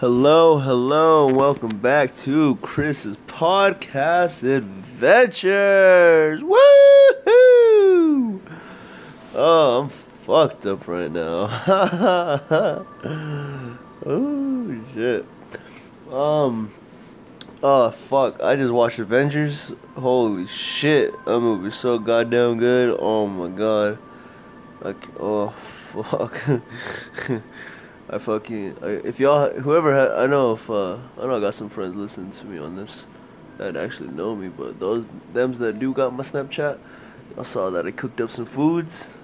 Hello, welcome back to Chris's podcast adventures. Woohoo! Oh, I'm fucked up right now. Oh, shit. Oh, fuck. I just watched Avengers. Holy shit. That movie's so goddamn good. Oh, my God. Oh, fuck. I know I got some friends listening to me on this that actually know me, but those that do got my Snapchat, I saw that I cooked up some foods.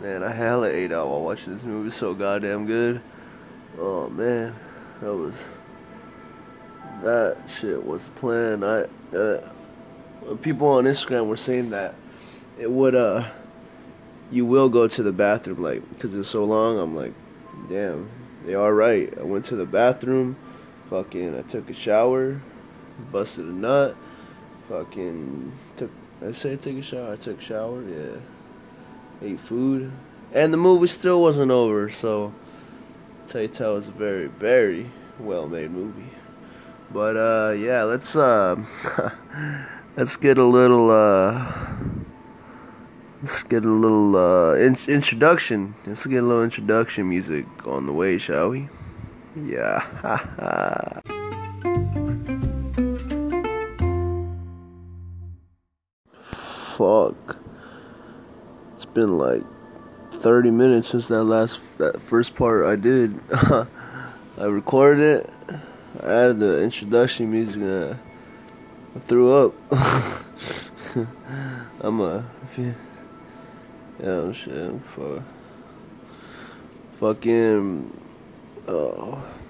Man, I hella ate out while watching this movie. It was so goddamn good. Oh man, that shit was planned. People on Instagram were saying that it would you will go to the bathroom like because it's so long. I'm like, damn, they are right. I went to the bathroom, I took a shower, busted a nut, I took a shower, yeah, ate food, and the movie still wasn't over, so, Taytay was a very, very well-made movie, but, yeah, let's get a little introduction. Let's get a little introduction music on the way, shall we? Yeah. Fuck. It's been like 30 minutes since that first part I did. I recorded it. I added the introduction music and I threw up. Oh shit, fuck.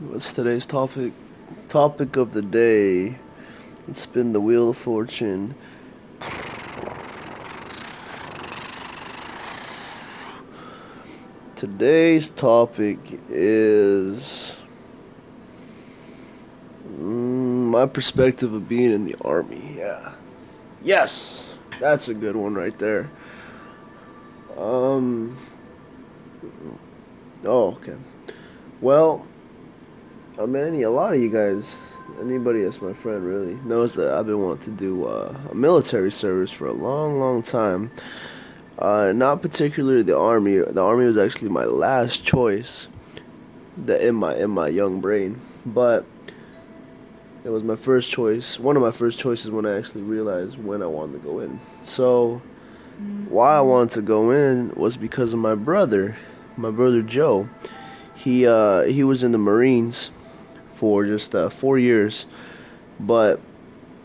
What's today's topic? Topic of the day. Let's spin the wheel of fortune. Today's topic is my perspective of being in the army. Yeah. Yes, that's a good one right there. Okay. Well, I mean, a lot of you guys, anybody that's my friend really, knows that I've been wanting to do a military service for a long, long time. Not particularly the Army. The Army was actually my last choice in my young brain. But it was my first choice, one of my first choices when I actually realized when I wanted to go in. So why I wanted to go in was because of my brother Joe. He was in the Marines for just 4 years, but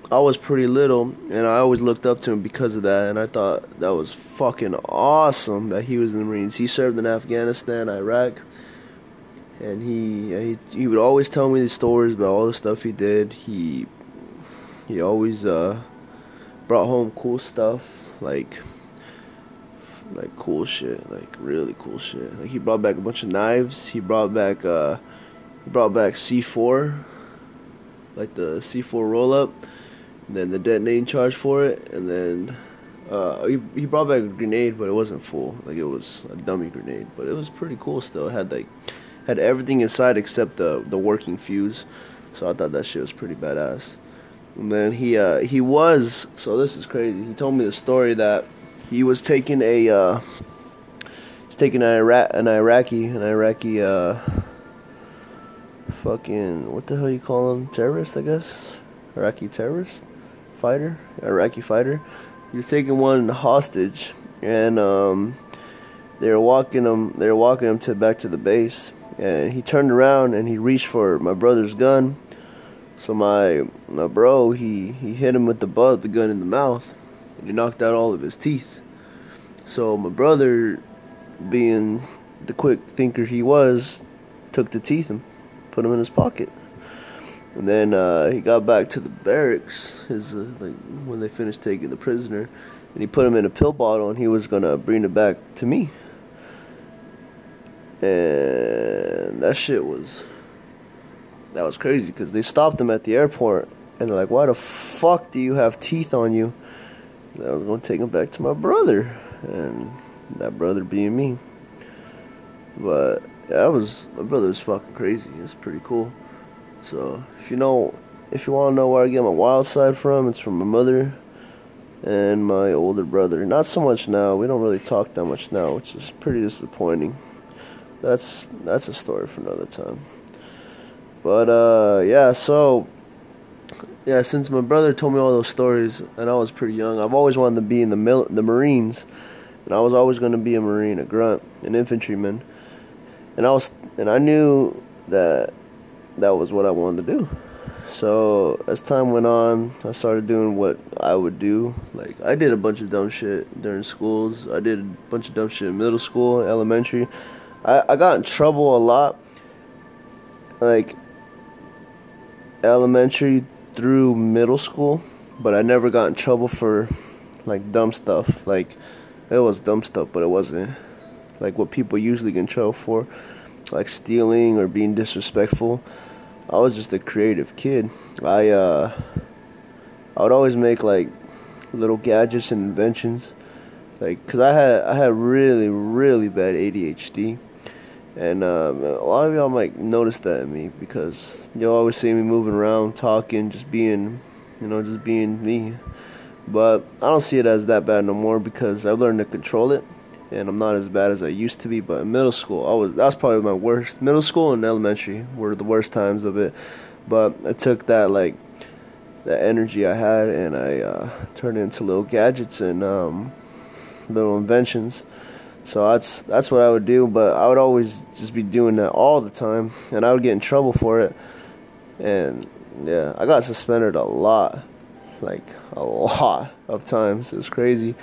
I was pretty little, and I always looked up to him because of that, and I thought that was fucking awesome that he was in the Marines. He served in Afghanistan, Iraq, and he would always tell me these stories about all the stuff he did. He always brought home cool stuff, like cool shit, like really cool shit. Like he brought back a bunch of knives. He brought back C4, like the C4 roll up, and then the detonating charge for it, and then he brought back a grenade, but it wasn't full. Like it was a dummy grenade, but it was pretty cool still. It had everything inside except the working fuse. So I thought that shit was pretty badass. And then he told me the story that he was taking an Iraqi, what the hell you call him? Terrorist, I guess? Iraqi terrorist? Fighter? Iraqi fighter? He was taking one hostage, and, they were walking him back to the base, and he turned around and he reached for my brother's gun. So my bro, he hit him with the butt of the gun in the mouth, and he knocked out all of his teeth. So my brother, being the quick thinker he was, took the teeth and put them in his pocket. And then he got back to the barracks, when they finished taking the prisoner, and he put him in a pill bottle, and he was going to bring it back to me. And that shit was... That was crazy because they stopped him at the airport and they're like, why the fuck do you have teeth on you? And I was going to take him back to my brother, and that brother being me. But my brother was fucking crazy. It's pretty cool. So if you want to know where I get my wild side from, it's from my mother and my older brother. Not so much now. We don't really talk that much now, which is pretty disappointing. That's a story for another time. But yeah, since my brother told me all those stories and I was pretty young, I've always wanted to be in the Marines, and I was always going to be a Marine, a grunt, an infantryman. And I knew that was what I wanted to do. So as time went on, I started doing what I would do. Like, I did a bunch of dumb shit during schools. I did a bunch of dumb shit in middle school, elementary. I got in trouble a lot, like elementary through middle school, but I never got in trouble for like dumb stuff. Like, it was dumb stuff, but it wasn't like what people usually get in trouble for, like stealing or being disrespectful. I was just a creative kid. I would always make like little gadgets and inventions, like, cause I had really, really bad ADHD. And a lot of y'all might notice that in me, because y'all always see me moving around, talking, just being me. But I don't see it as that bad no more, because I've learned to control it, and I'm not as bad as I used to be. But in middle school, that's probably my worst. Middle school and elementary were the worst times of it. But I took that energy I had, and I turned it into little gadgets and little inventions. So that's what I would do, but I would always just be doing that all the time, and I would get in trouble for it. And yeah, I got suspended a lot, like a lot of times. It was crazy.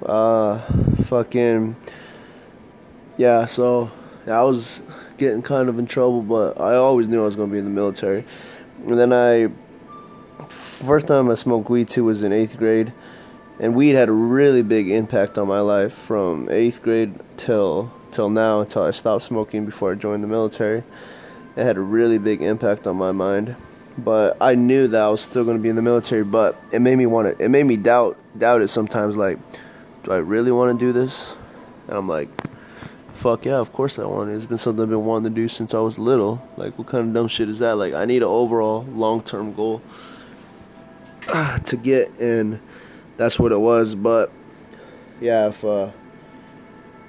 So I was getting kind of in trouble, but I always knew I was going to be in the military. And then first time I smoked weed too was in 8th grade. And weed had a really big impact on my life from 8th grade till now, until I stopped smoking before I joined the military. It had a really big impact on my mind. But I knew that I was still going to be in the military, but it made me it made me doubt it sometimes, like, do I really want to do this? And I'm like, fuck yeah, of course I want it. It's been something I've been wanting to do since I was little. Like, what kind of dumb shit is that? Like, I need an overall long-term goal to get in. That's what it was. But yeah,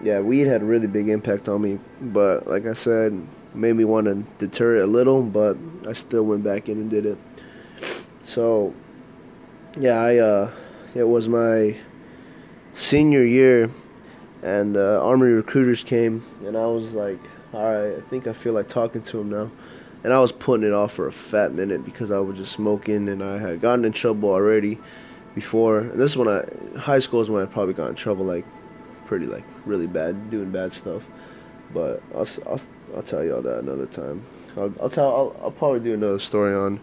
weed had a really big impact on me. But like I said, made me want to deter it a little, but I still went back in and did it. So yeah, it was my senior year, and the Army recruiters came, and I was like, all right, I think I feel like talking to them now. And I was putting it off for a fat minute, because I was just smoking, and I had gotten in trouble already. Before, and this is high school is when I probably got in trouble, like, pretty, like, really bad, doing bad stuff. But I'll tell y'all that another time. I'll probably do another story on,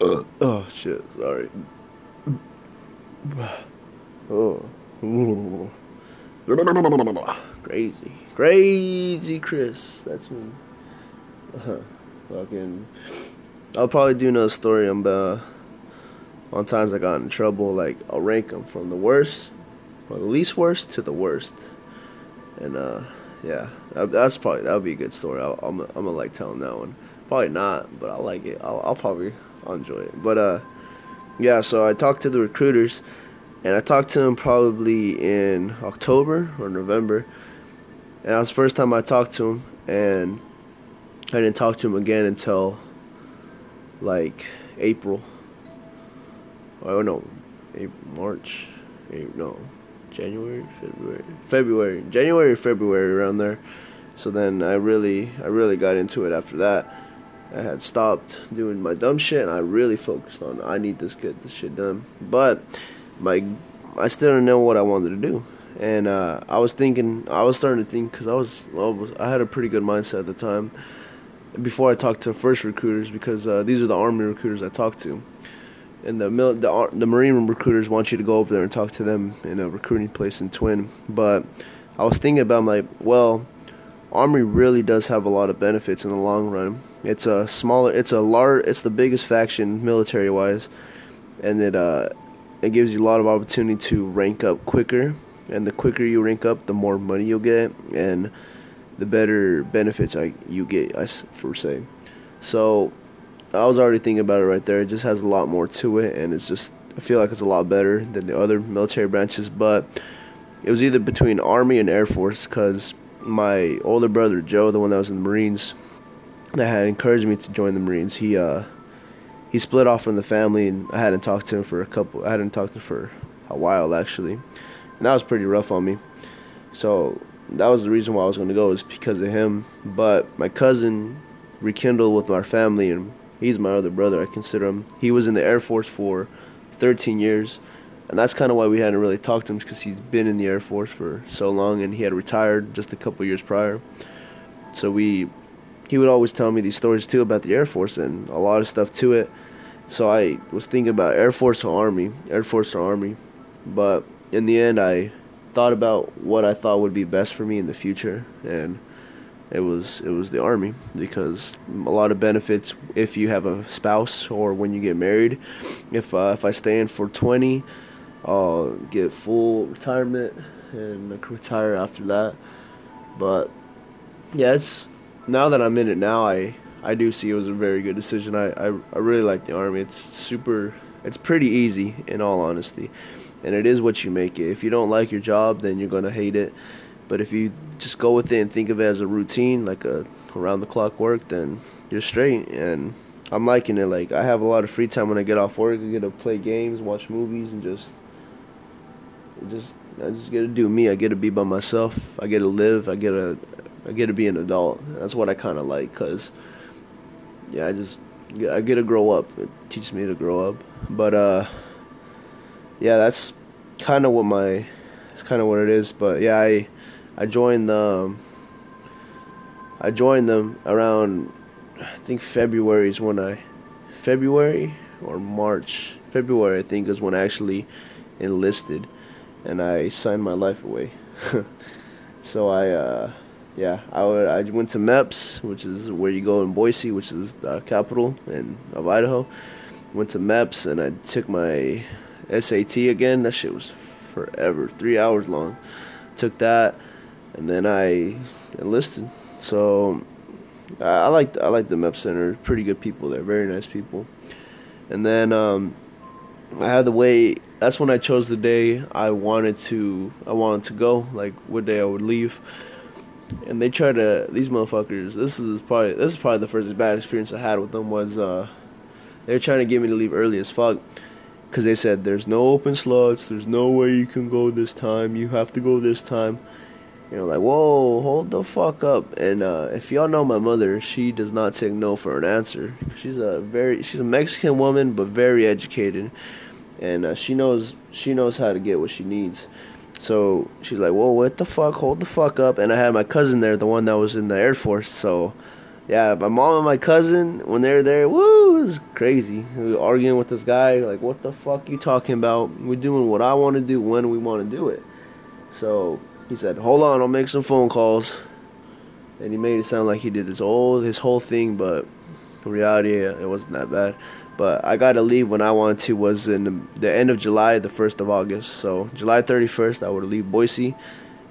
oh, shit, sorry. Oh. Crazy Chris, that's me. I'll probably do another story on times I got in trouble. Like, I'll rank them from the worst, or the least worst, to the worst. And that would be a good story. I'm gonna like telling that one. Probably not, but I like it. I'll enjoy it. But so I talked to the recruiters, and I talked to them probably in October or November, and that was the first time I talked to them, and I didn't talk to them again until like April. Oh no, January, February, around there. So then I really got into it after that. I had stopped doing my dumb shit, and I really focused on, I need to get this shit done. But I still didn't know what I wanted to do, and I was starting to think, because I had a pretty good mindset at the time. Before I talked to first recruiters, because these are the Army recruiters I talked to. And the Marine recruiters want you to go over there and talk to them in a recruiting place in Twin. But I was thinking about, Army really does have a lot of benefits in the long run. It's the biggest faction military wise, and it gives you a lot of opportunity to rank up quicker. And the quicker you rank up, the more money you'll get, and the better benefits you get, I for say. So I was already thinking about it right there. It just has a lot more to it, and it's just, I feel like it's a lot better than the other military branches. But it was either between Army and Air Force, because my older brother Joe, the one that was in the Marines, that had encouraged me to join the Marines, he split off from the family, and I hadn't talked to him for a while actually, and that was pretty rough on me. So that was the reason why I was going to go, is because of him. But my cousin rekindled with our family, and he's my other brother, I consider him. He was in the Air Force for 13 years, and that's kind of why we hadn't really talked to him, because he's been in the Air Force for so long, and he had retired just a couple years prior. So he would always tell me these stories too about the Air Force and a lot of stuff to it. So I was thinking about Air Force or Army, but in the end I thought about what I thought would be best for me in the future, and it was the Army, because a lot of benefits if you have a spouse or when you get married. If I stay in for 20, I'll get full retirement and I can retire after that. But yeah, it's, now that I'm in it now, I do see it was a very good decision. I really like the Army. It's pretty easy, in all honesty. And it is what you make it. If you don't like your job, then you're going to hate it. But if you just go with it and think of it as a routine, like a around-the-clock work, then you're straight. And I'm liking it. Like, I have a lot of free time when I get off work. I get to play games, watch movies, and I just get to do me. I get to be by myself. I get to live. I get to be an adult. That's what I kind of like, because, yeah, I get to grow up. It teaches me to grow up. But, yeah, that's kind of what it is. But yeah, I joined them around, I think February I think is when I actually enlisted, and I signed my life away. So I went to MEPS, which is where you go in Boise, which is the capital of Idaho. Went to MEPS and I took my SAT again. That shit was forever, 3 hours long. Took that, and then I enlisted. So I liked the MEPS Center. Pretty good people there, very nice people. And then I had the way. That's when I chose the day I wanted to go. Like what day I would leave. And they tried to, these motherfuckers. This is probably the first bad experience I had with them was they were trying to get me to leave early as fuck. Because they said, there's no open slots, there's no way you can go this time, you have to go this time. You know, like, whoa, hold the fuck up. And if y'all know my mother, she does not take no for an answer. She's a Mexican woman, but very educated. And she knows how to get what she needs. So she's like, whoa, what the fuck, hold the fuck up. And I had my cousin there, the one that was in the Air Force, so... yeah, my mom and my cousin, when they were there, woo, it was crazy. We were arguing with this guy, like, what the fuck you talking about? We're doing what I want to do when we want to do it. So he said, hold on, I'll make some phone calls. And he made it sound like he did his whole thing, but in reality, it wasn't that bad. But I got to leave when I wanted to was in the end of July, the 1st of August. So July 31st, I would leave Boise,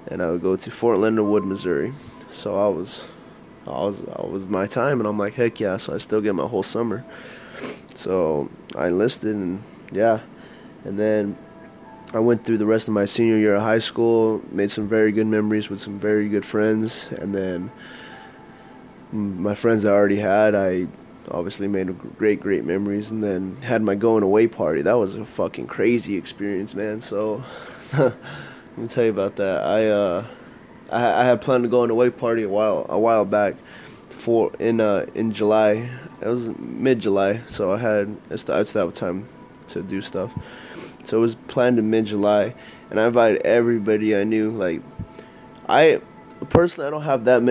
and I would go to Fort Leonard Wood, Missouri. So I was my time, and I'm like, heck yeah, so I still get my whole summer. So I enlisted, and yeah. And then I went through the rest of my senior year of high school, made some very good memories with some very good friends, and then my friends I already had, I obviously made great, great memories, and then had my going away party. That was a fucking crazy experience, man, so let me tell you about that. I had planned to go on a wave party a while back, in July. It was mid-July, so I still have time to do stuff. So it was planned in mid-July, and I invited everybody I knew. Like, I personally, I don't have that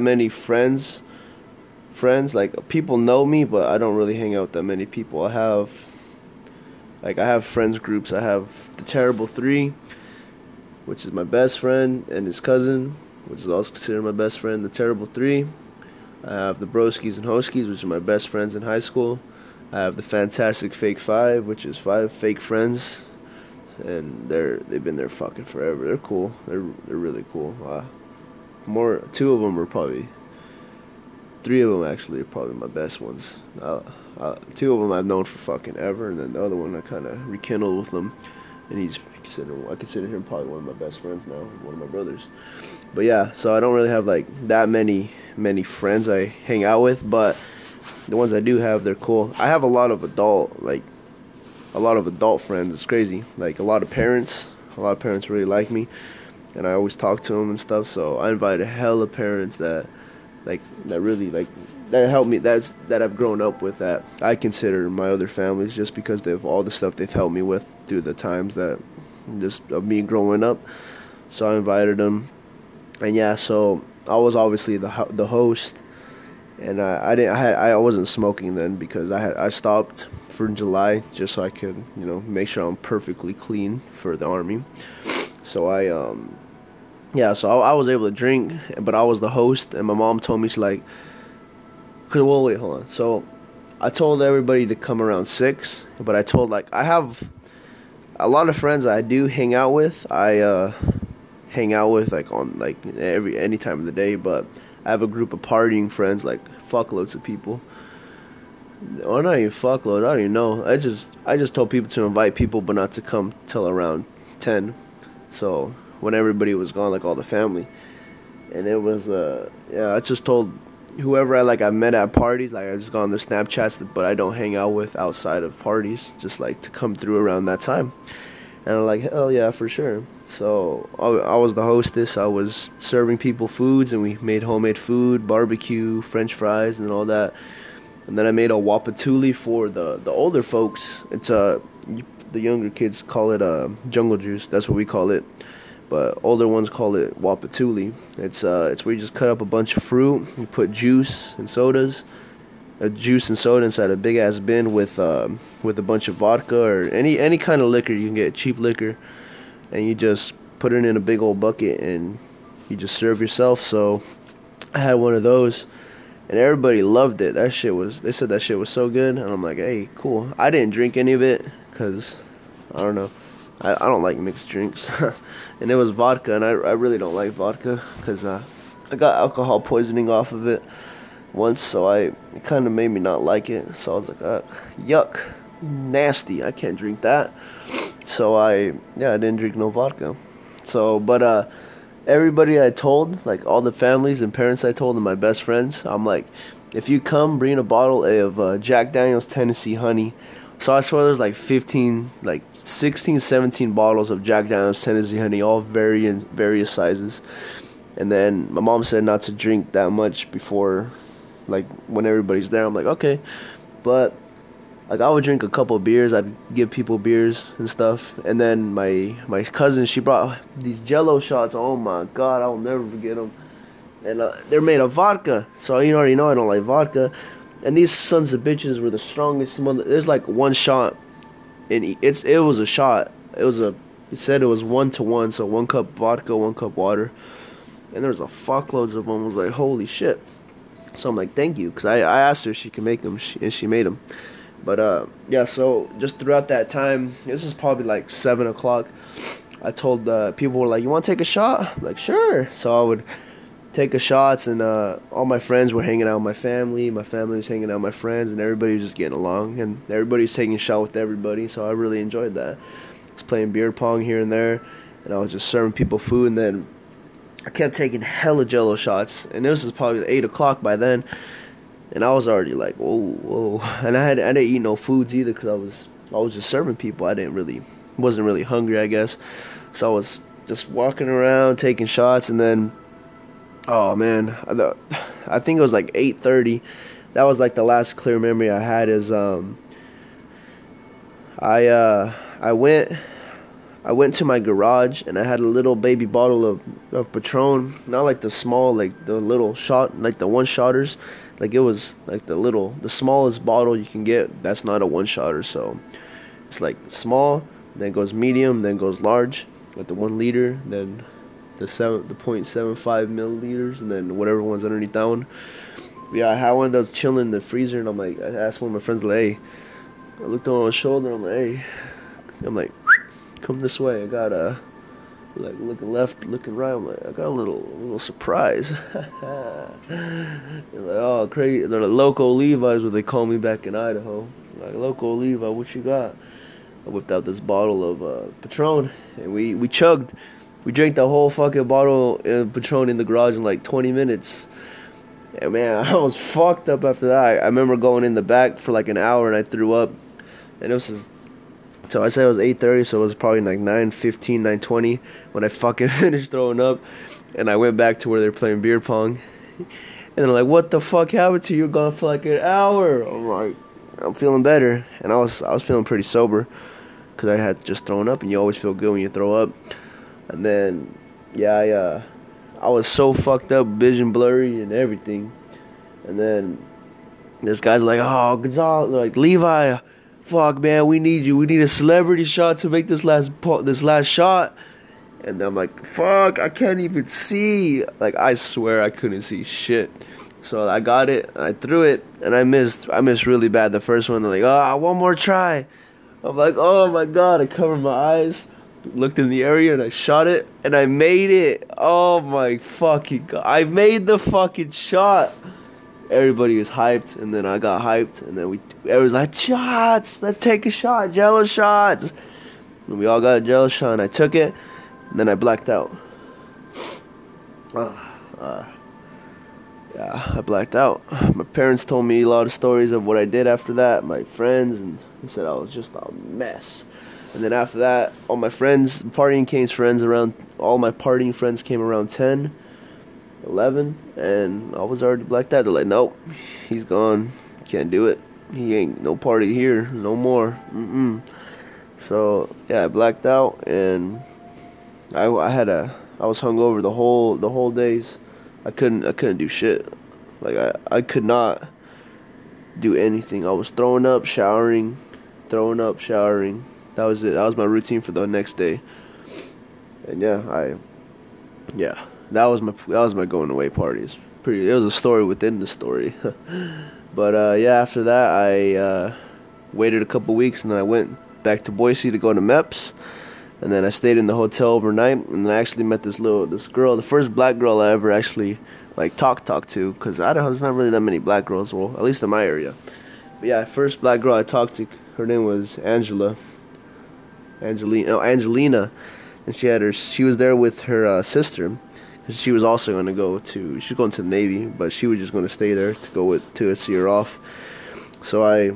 many friends. Like, people know me, but I don't really hang out with that many people. I have friends groups. I have the Terrible Three, which is my best friend, and his cousin, which is also considered my best friend, the Terrible Three. I have the Broskies and Hoskies, which are my best friends in high school. I have the Fantastic Fake Five, which is five fake friends, and they've been there fucking forever. They're cool. They're really cool. Two of them are probably Three of them actually are probably my best ones. Two of them I've known for fucking ever, and then the other one I kind of rekindled with him, and I consider him probably one of my best friends now, one of my brothers. But yeah, so I don't really have like that many friends I hang out with, but the ones I do have, they're cool. I have a lot of adult friends. It's crazy. Like a lot of parents really like me, and I always talk to them and stuff. So I invite a hell of parents that helped me, that I've grown up with, that I consider my other families, just because they've all the stuff they've helped me with through the times that just of me growing up. So I invited them, and yeah, so I was obviously the host, and I wasn't smoking then, because I stopped for July just so I could, you know, make sure I'm perfectly clean for the Army. So I was able to drink, but I was the host, and my mom told me, she's like, So I told everybody to come around 6, but I told, like, I have a lot of friends I do hang out with. I hang out with, like, on, like, any time of the day, but I have a group of partying friends, like, fuckloads of people. Or not even fuckloads, I don't even know. I just told people to invite people, but not to come till around 10, so when everybody was gone, like all the family. And it was, I just told whoever I met at parties, like I just got on their Snapchats, but I don't hang out with outside of parties, just like to come through around that time. And I'm like, hell yeah, for sure. So I was the hostess. I was serving people foods, and we made homemade food, barbecue, French fries, and all that. And then I made a wapatuli for the older folks. It's the younger kids call it jungle juice. That's what we call it. But older ones call it wapatuli. It's where you just cut up a bunch of fruit, you put juice and soda inside a big ass bin with a bunch of vodka or any kind of liquor you can get, cheap liquor, and you just put it in a big old bucket and you just serve yourself. So I had one of those, and everybody loved it. They said that shit was so good, and I'm like, hey, cool. I didn't drink any of it, cause I don't know. I don't like mixed drinks. And it was vodka, and I really don't like vodka, because I got alcohol poisoning off of it once, so it kind of made me not like it. So I was like, yuck, nasty, I can't drink that. So I didn't drink no vodka. So, but everybody I told, like all the families and parents I told and my best friends, I'm like, if you come, bring a bottle of Jack Daniel's Tennessee Honey. So I swear there's like 16, 17 bottles of Jack Daniel's Tennessee Honey, all various sizes. And then my mom said not to drink that much before, like, when everybody's there. I'm like, okay. But, like, I would drink a couple of beers. I'd give people beers and stuff. And then my cousin, she brought these Jell-O shots. Oh, my God, I'll never forget them. And they're made of vodka. So you already know I don't like vodka. And these sons of bitches were the strongest mother. There's like one shot, and it was a shot. It said it was 1-to-1, so 1 cup vodka, 1 cup water. And there was a fuckloads of them. I was like, holy shit. So I'm like, thank you, because I asked her if she could make them, and she made them. But so just throughout that time, this is probably like 7 o'clock. I told people were like, you want to take a shot? I'm like, sure. So I would take a shots, and all my friends were hanging out with my family was hanging out with my friends, and everybody was just getting along, and everybody was taking a shot with everybody, so I really enjoyed that. I was playing beer pong here and there, and I was just serving people food, and then I kept taking hella Jell-O shots, and this was probably 8 o'clock by then, and I was already like, whoa, and I didn't eat no foods either, because I was just serving people. I wasn't really hungry, I guess, so I was just walking around, taking shots, and then, oh man, I think it was like 8:30. That was like the last clear memory I had is I went to my garage, and I had a little baby bottle of Patron, not like the small, like the little shot, like the one shotters, like it was like the smallest bottle you can get. That's not a one shotter, so it's like small, then goes medium, then goes large, like the 1 liter, then the 0.75 milliliters, and then whatever one's underneath that one. Yeah, I had one of those chilling in the freezer, and I'm like, I asked one of my friends, like, hey, I looked over my shoulder, I'm like, come this way, I got Like looking left, looking right, I'm like, I got a little surprise. They're like, oh, crazy! They're like, Loco Levi is what they call me back in Idaho. Like, Loco Levi, what you got? I whipped out this bottle of Patron, and we chugged. We drank the whole fucking bottle of Patron in the garage in like 20 minutes. And man, I was fucked up after that. I remember going in the back for like an hour, and I threw up. And it was just, so I said it was 8:30, so it was probably like 9:15, 9:20 when I fucking finished throwing up. And I went back to where they were playing beer pong. And they're like, what the fuck happened to you? You're gone for like an hour. I'm like, I'm feeling better. And I was feeling pretty sober because I had just thrown up, and you always feel good when you throw up. And then, yeah, I was so fucked up, vision blurry and everything. And then this guy's like, oh, Gonzalo, like, Levi, fuck, man, we need you. We need a celebrity shot to make this last shot. And I'm like, fuck, I can't even see. Like, I swear I couldn't see shit. So I got it, I threw it, and I missed really bad the first one. They're like, oh, one more try. I'm like, oh, my God. I covered my eyes, looked in the area, and I shot it, and I made it. Oh, my fucking God. I made the fucking shot. Everybody was hyped, and then I got hyped, and then everybody was like, shots, let's take a shot, jello shots, and we all got a jello shot, and I took it, and then I blacked out. Yeah, I blacked out. My parents told me a lot of stories of what I did after that, my friends, and they said I was just a mess. And then after that, all my friends, all my partying friends came around 10. 11, and I was already blacked out. They're like, nope, he's gone. Can't do it. He ain't no party here. No more. So, yeah, I blacked out, and I was hungover the whole days. I couldn't do shit. Like, I could not do anything. I was throwing up, showering. That was it. That was my routine for the next day. And yeah. That was my going away parties. It was a story within the story. But yeah, after that I waited a couple weeks, and then I went back to Boise to go to MEPS, and then I stayed in the hotel overnight, and then I actually met this girl, the first black girl I ever actually like talked to, because Idaho there's not really that many black girls, well at least in my area. But yeah, first black girl I talked to, her name was Angelina, and she was there with her sister. She was also going to go to the Navy, but she was just going to stay there to go with to see her off. So I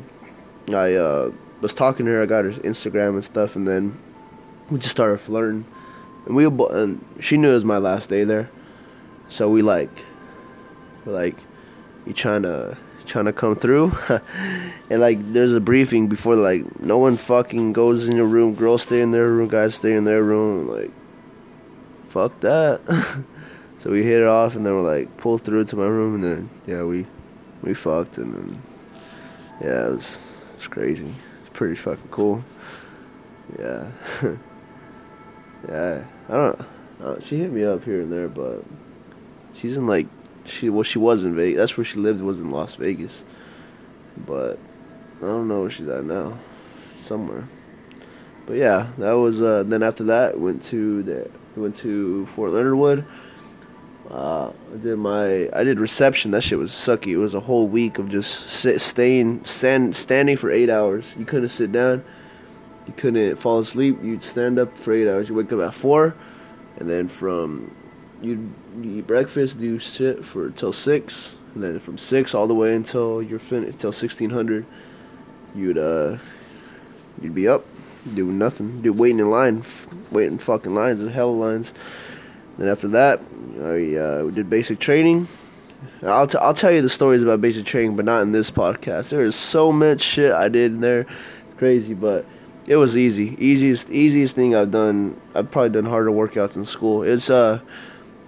was talking to her. I got her Instagram and stuff, and then we just started flirting. And she knew it was my last day there, so we you trying to come through, and like there's a briefing before, like no one fucking goes in your room. Girls stay in their room, guys stay in their room. Like fuck that. So we hit it off, and then we're like, pulled through to my room, and then, yeah, we fucked, and then, yeah, it was crazy. It's pretty fucking cool. Yeah. Yeah, I don't know. She hit me up here and there, but she's in, like, she was in Vegas. That's where she lived, was in Las Vegas. But I don't know where she's at now. Somewhere. But, yeah, that was, then after that, went to Fort Leonard Wood. I did reception. That shit was sucky. It was a whole week of just standing for 8 hours. You couldn't sit down. You couldn't fall asleep. You'd stand up for 8 hours. You wake up at 4, and then you eat breakfast, do shit till 6, and then from 6 all the way until you're finished, till 1600, you'd be up, doing nothing, waiting in line, waiting fucking lines, hella lines. Then after that, we did basic training. I'll tell you the stories about basic training, but not in this podcast. There is so much shit I did in there, crazy, but it was easy. Easiest thing I've done. I've probably done harder workouts in school. It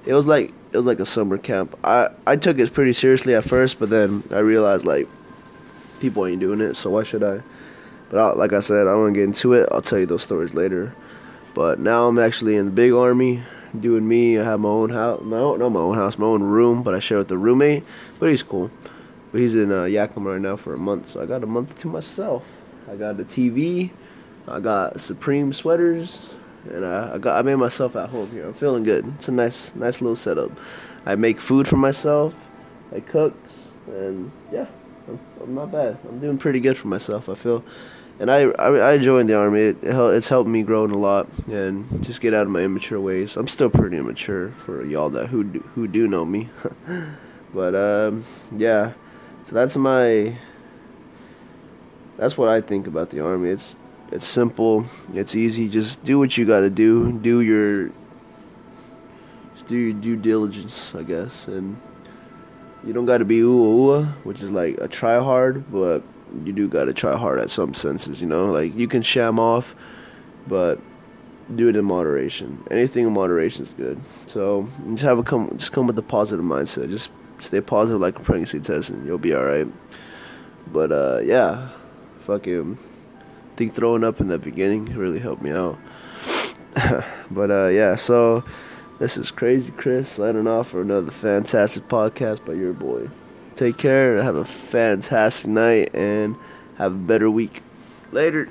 was like a summer camp. I took it pretty seriously at first, but then I realized like people ain't doing it, so why should I? But like I said, I don't want to get into it. I'll tell you those stories later. But now I'm actually in the big army, doing me. I have my own house. My own room, but I share with a roommate. But he's cool. But he's in Yakima right now for a month, so I got a month to myself. I got a TV. I got Supreme sweaters. and I made myself at home here. I'm feeling good. It's a nice little setup. I make food for myself. I cook, and yeah, I'm not bad. I'm doing pretty good for myself, I feel. And I joined the Army. It's helped me grow a lot and just get out of my immature ways. I'm still pretty immature for y'all that who do know me. But yeah, so that's what I think about the Army. It's simple. It's easy. Just do what you gotta do. Do your due diligence, I guess. And you don't gotta be ooh, which is like a try hard, but you do gotta try hard at some senses, you know? Like, you can sham off, but do it in moderation. Anything in moderation is good. So just come with a positive mindset. Just stay positive like a pregnancy test, and you'll be alright. But yeah, fucking think throwing up in the beginning really helped me out. But yeah, so this is Crazy Chris signing off for another fantastic podcast by your boy. Take care and have a fantastic night and have a better week. Later.